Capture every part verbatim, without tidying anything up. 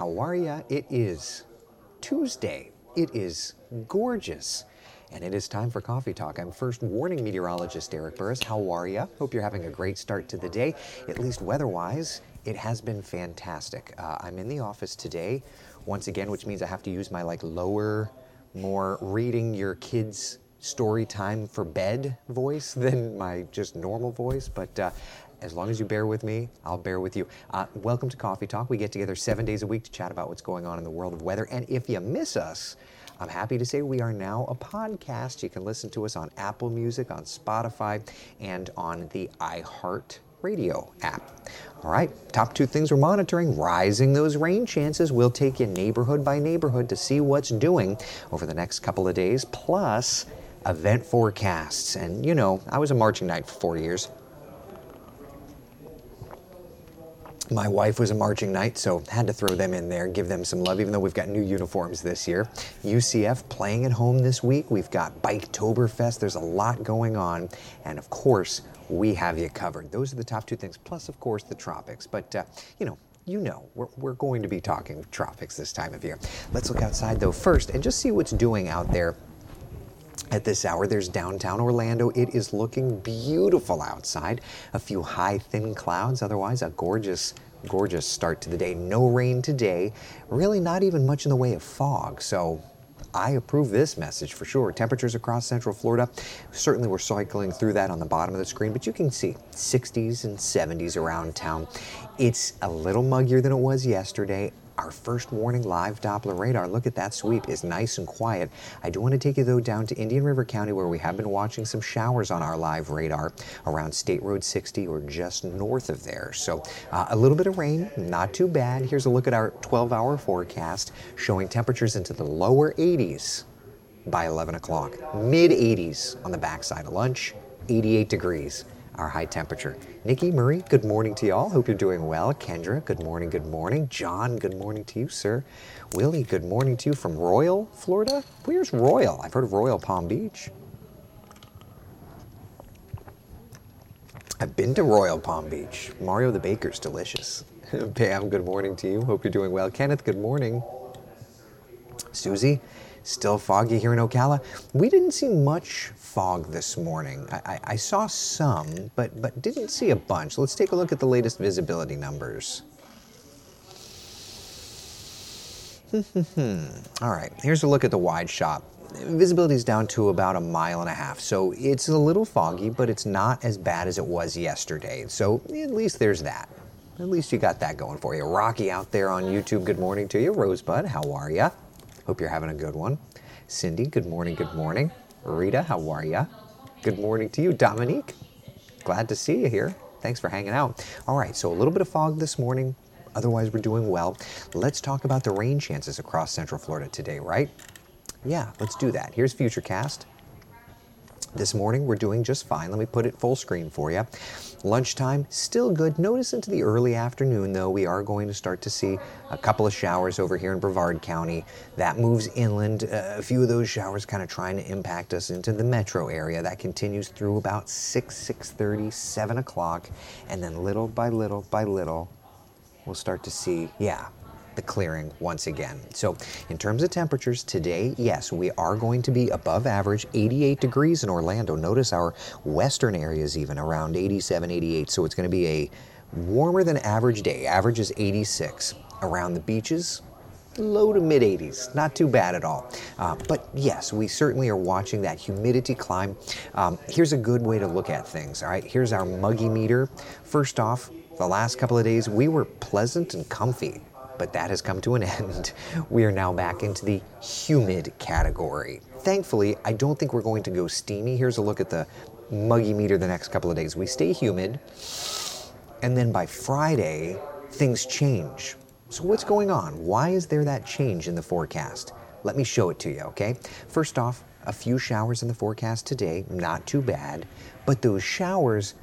How are ya? It is Tuesday. It is gorgeous. And it is time for Coffee Talk. I'm first warning meteorologist Eric Burris. How are ya? Hope you're having a great start to the day. At least weather-wise, it has been fantastic. Uh, I'm in the office today, once again, which means I have to use my like lower, more reading your kids' story time for bed voice than my just normal voice. But uh, as long as you bear with me, I'll bear with you. Uh, welcome to Coffee Talk. We get together seven days a week to chat about what's going on in the world of weather. And if you miss us, I'm happy to say we are now a podcast. You can listen to us on Apple Music, on Spotify, and on the iHeart Radio app. All right, top two things we're monitoring: rising those rain chances. We'll take you neighborhood by neighborhood to see what's doing over the next couple of days, plus event forecasts. And you know, I was a marching knight for four years. My wife was a marching knight, so had to throw them in there, give them some love, even though we've got new uniforms this year. U C F playing at home this week. We've got Biketoberfest. There's a lot going on. And of course, we have you covered. Those are the top two things, plus, of course, the tropics. But, uh, you know, you know, we're, we're going to be talking tropics this time of year. Let's look outside, though, first, and just see what's doing out there. At this hour, there's downtown Orlando. It is looking beautiful outside. A few high, thin clouds. Otherwise, a gorgeous, gorgeous start to the day. No rain today. Really not even much in the way of fog. So I approve this message for sure. Temperatures across Central Florida. Certainly, we're cycling through that on the bottom of the screen. But you can see sixties and seventies around town. It's a little muggier than it was yesterday. Our first warning live Doppler radar, look at that sweep, is nice and quiet. I do want to take you, though, down to Indian River County, where we have been watching some showers on our live radar around State Road sixty or just north of there. So uh, a little bit of rain, not too bad. Here's a look at our twelve-hour forecast showing temperatures into the lower eighties by eleven o'clock. mid eighties on the backside of lunch, eighty-eight degrees. Our high temperature. Nikki, Marie, good morning to y'all. Hope you're doing well. Kendra, good morning, good morning. John, good morning to you, sir. Willie, good morning to you from Royal, Florida. Where's Royal? I've heard of Royal Palm Beach. I've been to Royal Palm Beach. Mario the Baker's delicious. Pam, good morning to you. Hope you're doing well. Kenneth, good morning. Susie, still foggy here in Ocala. We didn't see much fog this morning. I, I, I saw some, but, but didn't see a bunch. Let's take a look at the latest visibility numbers. All right, here's a look at the wide shot. Visibility is down to about a mile and a half, so it's a little foggy, but it's not as bad as it was yesterday. So at least there's that. At least you got that going for you. Rocky out there on YouTube, good morning to you. Rosebud, how are ya? Hope you're having a good one. Cindy, good morning, good morning. Rita, how are ya? Good morning to you. Dominique, glad to see you here. Thanks for hanging out. All right, so a little bit of fog this morning. Otherwise, we're doing well. Let's talk about the rain chances across Central Florida today, right? Yeah, let's do that. Here's Futurecast. This morning, we're doing just fine. Let me put it full screen for you. Lunchtime, still good. Notice into the early afternoon, though, we are going to start to see a couple of showers over here in Brevard County. That moves inland. Uh, a few of those showers kind of trying to impact us into the metro area. That continues through about six, six thirty, seven o'clock. And then little by little by little, we'll start to see, yeah, the clearing once again. So in terms of temperatures today, yes, we are going to be above average, eighty-eight degrees in Orlando. Notice our western areas even around eighty-seven, eighty-eight. So it's going to be a warmer than average day. Average is eighty-six. Around the beaches, low to mid eighties, not too bad at all. Uh, but yes, we certainly are watching that humidity climb. Um, here's a good way to look at things. All right, here's our muggy meter. First off, the last couple of days, we were pleasant and comfy. But that has come to an end. We are now back into the humid category. Thankfully, I don't think we're going to go steamy. Here's a look at the muggy meter the next couple of days. We stay humid, and then by Friday, things change. So what's going on? Why is there that change in the forecast? Let me show it to you, okay? First off, a few showers in the forecast today, not too bad, but those showers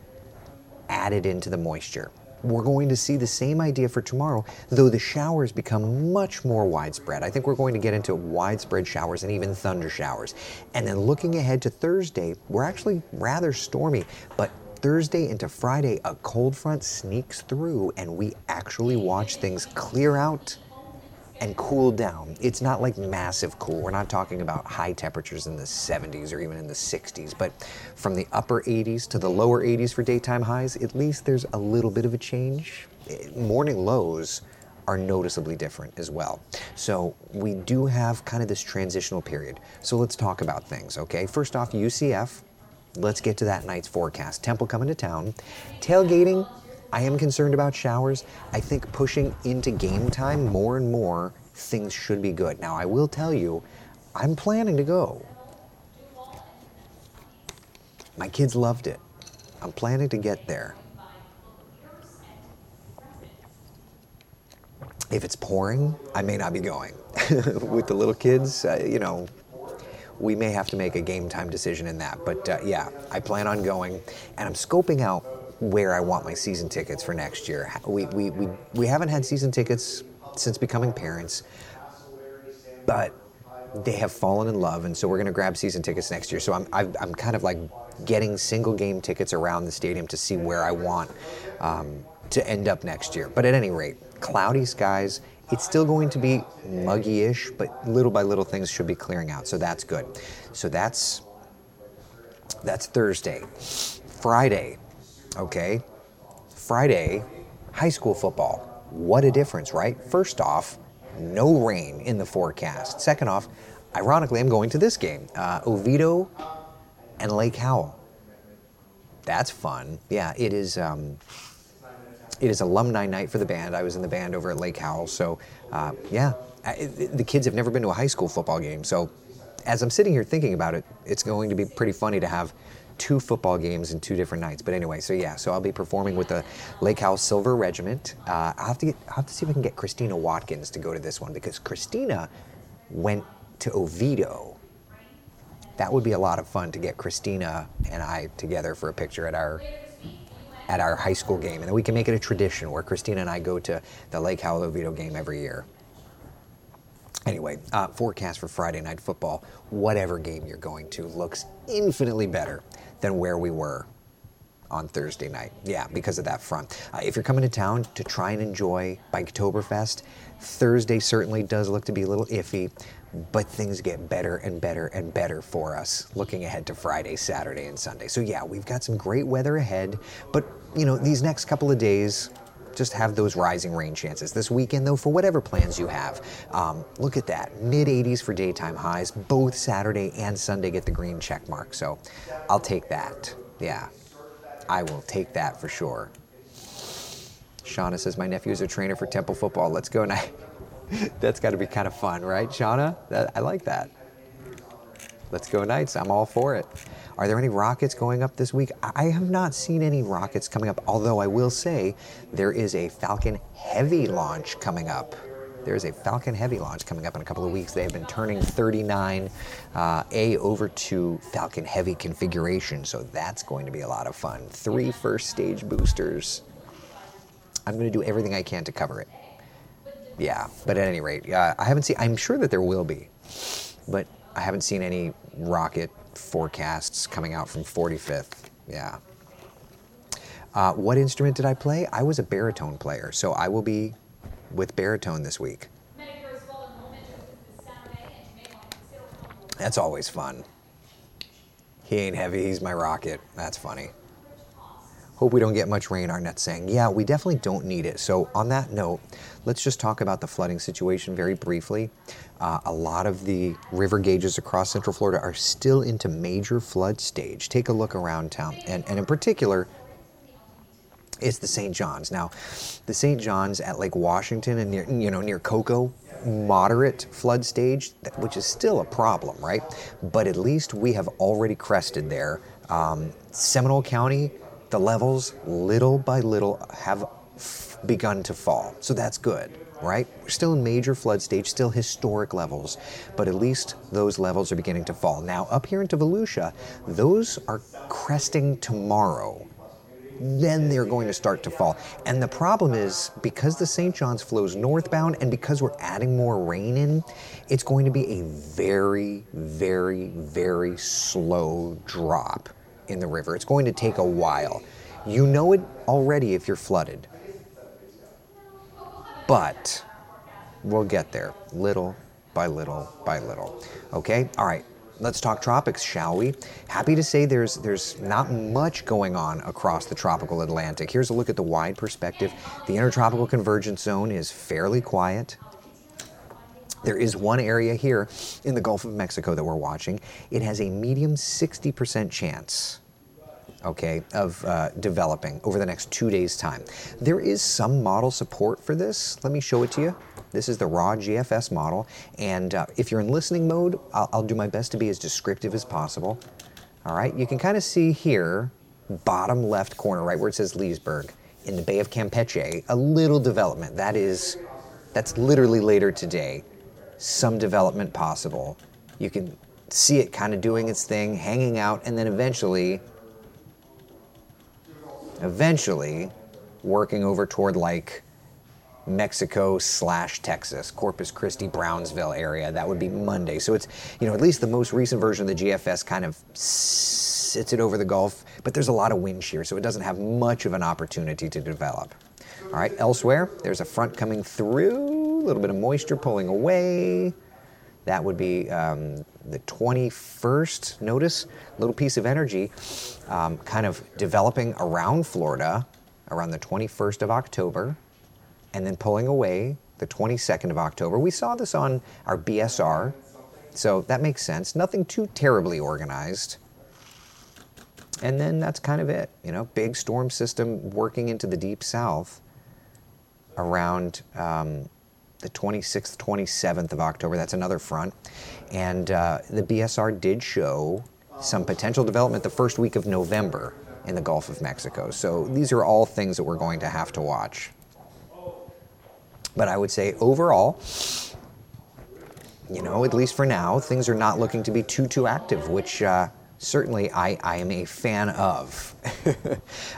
added into the moisture. We're going to see the same idea for tomorrow, though the showers become much more widespread. I think we're going to get into widespread showers and even thunder showers. And then looking ahead to Thursday, we're actually rather stormy, but Thursday into Friday, a cold front sneaks through and we actually watch things clear out and cool down. It's not like massive cool. We're not talking about high temperatures in the seventies or even in the sixties, but from the upper eighties to the lower eighties for daytime highs, at least there's a little bit of a change. Morning lows are noticeably different as well. So we do have kind of this transitional period. So let's talk about things, okay? First off, U C F, let's get to that night's forecast. Temple coming to town. Tailgating, I am concerned about showers. I think pushing into game time more and more, things should be good. Now, I will tell you, I'm planning to go. My kids loved it. I'm planning to get there. If it's pouring, I may not be going. With the little kids, uh, you know, we may have to make a game time decision in that. But uh, yeah, I plan on going, and I'm scoping out where I want my season tickets for next year. We we we, we haven't had season tickets since becoming parents, but they have fallen in love, and so we're gonna grab season tickets next year. So I'm I've, I'm kind of like getting single game tickets around the stadium to see where I want um, to end up next year. But at any rate, cloudy skies. It's still going to be muggy-ish, but little by little things should be clearing out, so that's good. So that's that's Thursday. Friday, okay? Friday, high school football. What a difference, right? First off, no rain in the forecast. Second off, ironically, I'm going to this game, uh, Oviedo and Lake Howell. That's fun. Yeah, it is... Um, It is alumni night for the band. I was in the band over at Lake Howell. So, uh, yeah, I, the kids have never been to a high school football game. So as I'm sitting here thinking about it, it's going to be pretty funny to have two football games in two different nights. But anyway, so yeah, so I'll be performing with the Lake Howell Silver Regiment. Uh, I'll have to get, I'll have to see if I can get Christina Watkins to go to this one, because Christina went to Oviedo. That would be a lot of fun to get Christina and I together for a picture at our at our high school game, and then we can make it a tradition where Christina and I go to the Lake Howell Oviedo game every year. Anyway, uh, forecast for Friday night football, whatever game you're going to, looks infinitely better than where we were on Thursday night. Yeah, because of that front. Uh, if you're coming to town to try and enjoy Biketoberfest, Thursday certainly does look to be a little iffy, but things get better and better and better for us looking ahead to Friday, Saturday, and Sunday. So yeah, we've got some great weather ahead, but you know, these next couple of days just have those rising rain chances. This weekend though, for whatever plans you have, um, look at that, mid eighties for daytime highs. Both Saturday and Sunday get the green check mark, so I'll take that. Yeah, I will take that for sure. Shauna says, my nephew is a trainer for Temple football. Let's go. And I, that's got to be kind of fun, right, Shauna? That, I like that. Let's go Knights. I'm all for it. Are there any Rockets going up this week? I have not seen any Rockets coming up, although I will say there is a Falcon Heavy launch coming up. There is a Falcon Heavy launch coming up in a couple of weeks. They have been turning thirty-nine A uh, over to Falcon Heavy configuration, so that's going to be a lot of fun. Three first stage boosters. I'm going to do everything I can to cover it. Yeah, but at any rate, uh, I haven't seen, I'm sure that there will be, but I haven't seen any rocket forecasts coming out from forty-fifth. Yeah. Uh, what instrument did I play? I was a baritone player, so I will be with baritone this week. That's always fun. He ain't heavy, he's my rocket. That's funny. Hope we don't get much rain, Arnett's saying. Yeah, we definitely don't need it. So on that note, let's just talk about the flooding situation very briefly. Uh, a lot of the river gauges across Central Florida are still into major flood stage. Take a look around town, and, and in particular, it's the Saint John's. Now, the Saint John's at Lake Washington and near, you know, near Coco, moderate flood stage, which is still a problem, right? But at least we have already crested there. Um, Seminole County, the levels, little by little, have f- begun to fall. So that's good, right? We're still in major flood stage, still historic levels, but at least those levels are beginning to fall. Now, up here into Volusia, those are cresting tomorrow. Then they're going to start to fall. And the problem is, because the Saint John's flows northbound and because we're adding more rain in, it's going to be a very, very, very slow drop in the river. It's going to take a while. You know it already if you're flooded. But We'll get there, little by little by little. Okay, all right, let's talk tropics, shall we? Happy to say there's there's not much going on across the tropical Atlantic. Here's a look at the wide perspective. The intertropical convergence zone is fairly quiet. There is one area here in the Gulf of Mexico that we're watching. It has a medium sixty percent chance, okay, of uh, developing over the next two days' time. There is some model support for this. Let me show it to you. This is the raw G F S model. And uh, if you're in listening mode, I'll, I'll do my best to be as descriptive as possible. All right, you can kind of see here, bottom left corner, right where it says Leesburg, in the Bay of Campeche, a little development. That is, that's literally later today. Some development possible. You can see it kind of doing its thing, hanging out, and then eventually, eventually working over toward like Mexico slash Texas, Corpus Christi, Brownsville area. That would be Monday. So it's, you know, at least the most recent version of the G F S kind of sits it over the Gulf, but there's a lot of wind shear, so it doesn't have much of an opportunity to develop. All right, elsewhere, there's a front coming through, a little bit of moisture pulling away. That would be um, the twenty-first. Notice, little piece of energy um, kind of developing around Florida around the twenty-first of October, and then pulling away the twenty-second of October. We saw this on our B S R, so that makes sense. Nothing too terribly organized. And then that's kind of it, you know, big storm system working into the deep south around um, the twenty-sixth, twenty-seventh of October. That's another front. And uh, the B S R did show some potential development the first week of November in the Gulf of Mexico. So these are all things that we're going to have to watch. But I would say overall, you know, at least for now, things are not looking to be too, too active, which uh, certainly I, I am a fan of.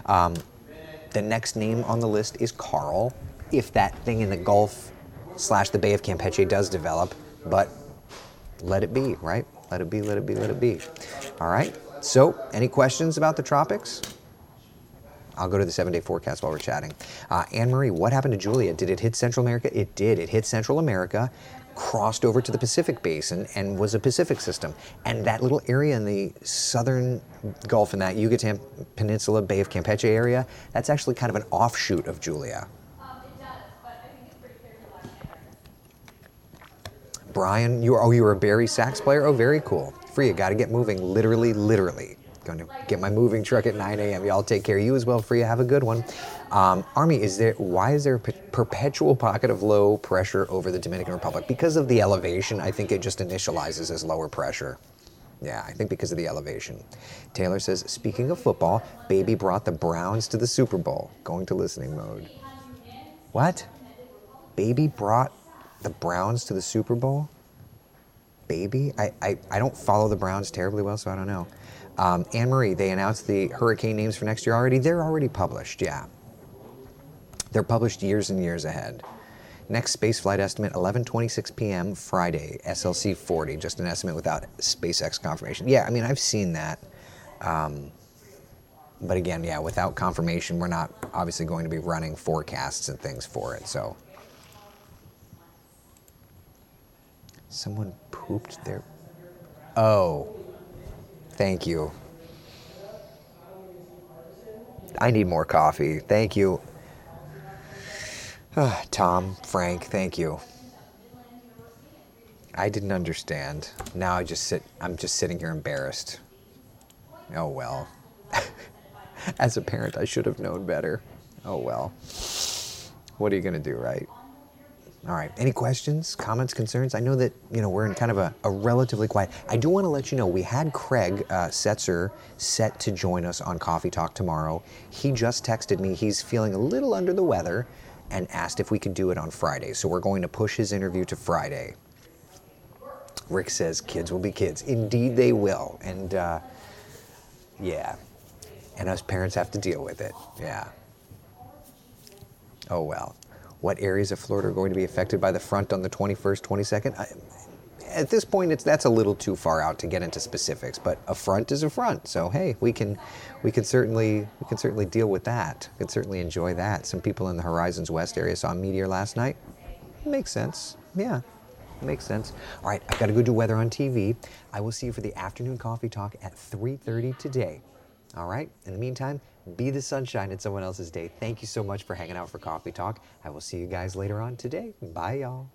um, the next name on the list is Carl, if that thing in the Gulf slash the Bay of Campeche does develop, but let it be, right? Let it be, let it be, let it be. All right, so any questions about the tropics? I'll go to the seven-day forecast while we're chatting. Uh, Anne Marie, what happened to Julia? Did it hit Central America? It did. It hit Central America, crossed over to the Pacific Basin, and was a Pacific system. And that little area in the southern Gulf, in that Yucatan Peninsula, Bay of Campeche area, that's actually kind of an offshoot of Julia. Brian, you are, oh, you were a Barry Sax player? Oh, very cool. Freya, gotta get moving, literally, literally. Going to get my moving truck at nine a.m. Y'all take care of you as well, Freya. Have a good one. Um, Army, is there? Why is there a perpetual pocket of low pressure over the Dominican Republic? Because of the elevation, I think it just initializes as lower pressure. Yeah, I think because of the elevation. Taylor says, speaking of football, baby brought the Browns to the Super Bowl. Going to listening mode. What? Baby brought the Browns to the Super Bowl? Baby? I, I, I don't follow the Browns terribly well, so I don't know. Um, Anne Marie, they announced the hurricane names for next year already. They're already published, yeah. They're published years and years ahead. Next space flight estimate, eleven twenty-six p.m. Friday, S L C forty, just an estimate without SpaceX confirmation. Yeah, I mean, I've seen that. Um, but again, yeah, without confirmation, we're not obviously going to be running forecasts and things for it, so. Someone pooped their, oh. Thank you. I need more coffee. Thank you. Oh, Tom, Frank, thank you. I didn't understand. Now I just sit, I'm just sitting here embarrassed. Oh well. As a parent, I should have known better. Oh well. What are you gonna do, right? All right, any questions, comments, concerns? I know that, you know, we're in kind of a, a relatively quiet. I do want to let you know, we had Craig uh, Setzer set to join us on Coffee Talk tomorrow. He just texted me. He's feeling a little under the weather and asked if we could do it on Friday. So we're going to push his interview to Friday. Rick says kids will be kids. Indeed they will. And uh, yeah, and us parents have to deal with it. Yeah. Oh, well. What areas of Florida are going to be affected by the front on the twenty-first, twenty-second? I, at this point, it's that's a little too far out to get into specifics, but a front is a front. So hey, we can, we can certainly, we can certainly deal with that. We can certainly enjoy that. Some people in the Horizons West area saw a meteor last night. Makes sense. Yeah, makes sense. All right, I've got to go do weather on T V. I will see you for the afternoon coffee talk at three thirty today. All right, in the meantime, be the sunshine in someone else's day. Thank you so much for hanging out for Coffee Talk. I will see you guys later on today. Bye, y'all.